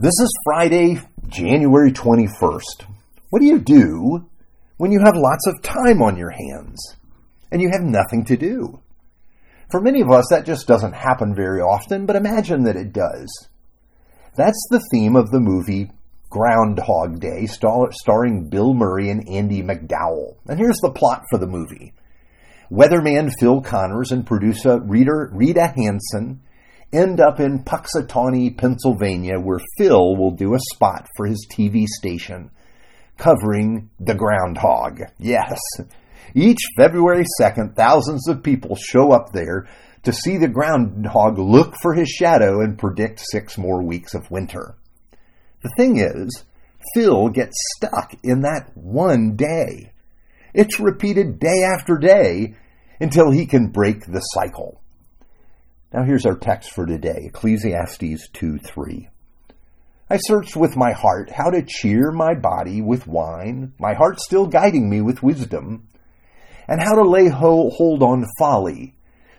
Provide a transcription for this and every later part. This is Friday, January 21st. What do you do when you have lots of time on your hands and you have nothing to do? For many of us, that just doesn't happen very often, but imagine that it does. That's the theme of the movie Groundhog Day, starring Bill Murray and Andy McDowell. And here's the plot for the movie. Weatherman Phil Connors and producer Rita Hanson end up in Punxsutawney, Pennsylvania, where Phil will do a spot for his TV station covering the groundhog. Yes. Each February 2nd, thousands of people show up there to see the groundhog look for his shadow and predict 6 more weeks of winter. The thing is, Phil gets stuck in that one day. It's repeated day after day until he can break the cycle. Now here's our text for today, Ecclesiastes 2:3. I searched with my heart how to cheer my body with wine, my heart still guiding me with wisdom, and how to lay hold on folly,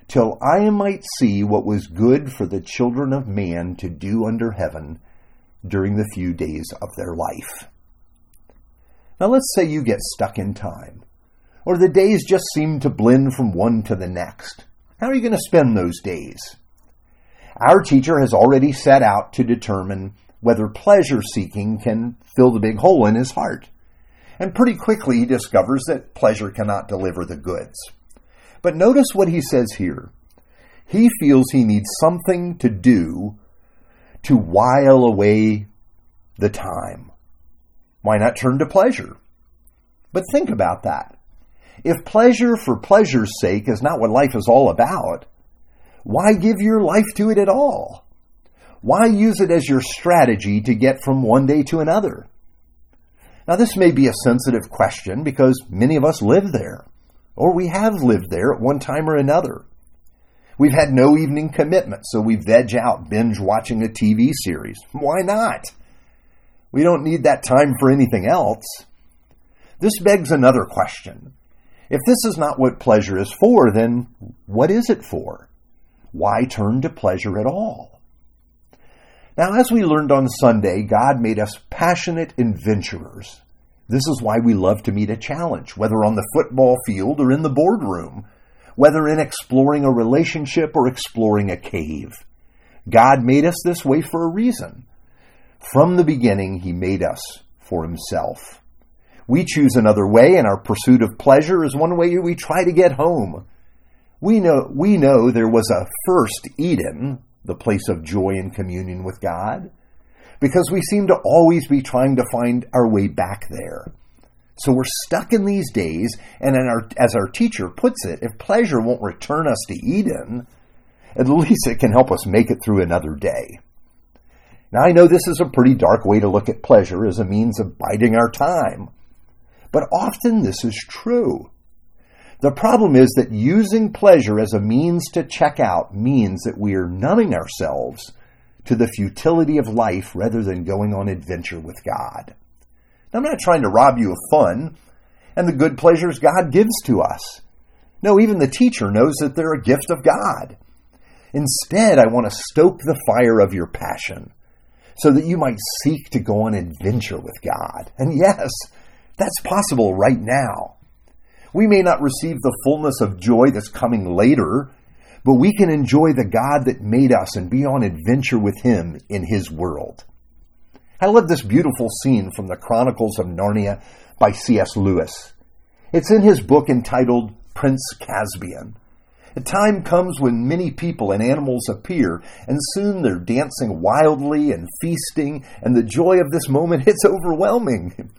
till I might see what was good for the children of man to do under heaven during the few days of their life. Now let's say you get stuck in time, or the days just seem to blend from one to the next. How are you going to spend those days? Our teacher has already set out to determine whether pleasure-seeking can fill the big hole in his heart. And pretty quickly he discovers that pleasure cannot deliver the goods. But notice what he says here. He feels he needs something to do to while away the time. Why not turn to pleasure? But think about that. If pleasure for pleasure's sake is not what life is all about, why give your life to it at all? Why use it as your strategy to get from one day to another? Now, this may be a sensitive question because many of us live there, or we have lived there at one time or another. We've had no evening commitment, so we veg out binge watching a TV series. Why not? We don't need that time for anything else. This begs another question. If this is not what pleasure is for, then what is it for? Why turn to pleasure at all? Now, as we learned on Sunday, God made us passionate adventurers. This is why we love to meet a challenge, whether on the football field or in the boardroom, whether in exploring a relationship or exploring a cave. God made us this way for a reason. From the beginning, He made us for Himself. We choose another way, and our pursuit of pleasure is one way we try to get home. We know there was a first Eden, the place of joy and communion with God, because we seem to always be trying to find our way back there. So we're stuck in these days, and as our teacher puts it, if pleasure won't return us to Eden, at least it can help us make it through another day. Now, I know this is a pretty dark way to look at pleasure as a means of biding our time. But often this is true. The problem is that using pleasure as a means to check out means that we are numbing ourselves to the futility of life rather than going on adventure with God. Now, I'm not trying to rob you of fun and the good pleasures God gives to us. No, even the teacher knows that they're a gift of God. Instead, I want to stoke the fire of your passion so that you might seek to go on adventure with God. And yes, that's possible right now. We may not receive the fullness of joy that's coming later, but we can enjoy the God that made us and be on adventure with Him in His world. I love this beautiful scene from the Chronicles of Narnia by C.S. Lewis. It's in his book entitled Prince Caspian. A time comes when many people and animals appear, and soon they're dancing wildly and feasting, and the joy of this moment is overwhelming.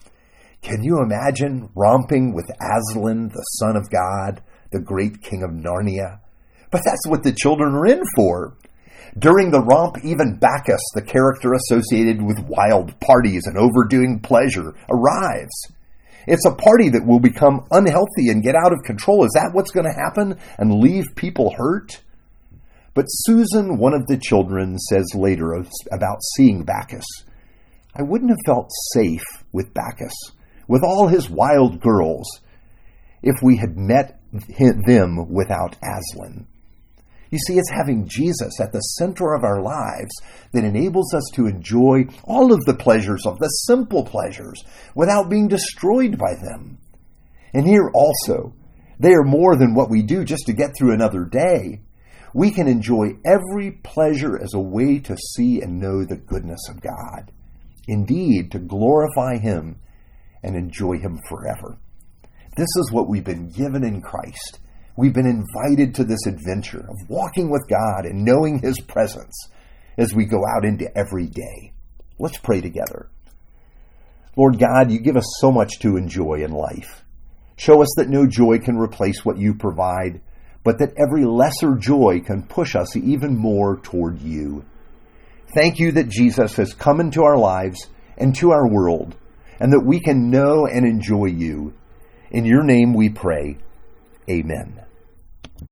Can you imagine romping with Aslan, the son of God, the great king of Narnia? But that's what the children are in for. During the romp, even Bacchus, the character associated with wild parties and overdoing pleasure, arrives. It's a party that will become unhealthy and get out of control. Is that what's going to happen and leave people hurt? But Susan, one of the children, says later about seeing Bacchus, "I wouldn't have felt safe with Bacchus, with all his wild girls, if we had met them without Aslan." You see, it's having Jesus at the center of our lives that enables us to enjoy all of the pleasures, of the simple pleasures, without being destroyed by them. And here also, they are more than what we do just to get through another day. We can enjoy every pleasure as a way to see and know the goodness of God. Indeed, to glorify Him and enjoy Him forever. This is what we've been given in Christ. We've been invited to this adventure of walking with God and knowing His presence as we go out into every day. Let's pray together. Lord God, you give us so much to enjoy in life. Show us that no joy can replace what you provide, but that every lesser joy can push us even more toward you. Thank you that Jesus has come into our lives and to our world, and that we can know and enjoy you. In your name we pray. Amen.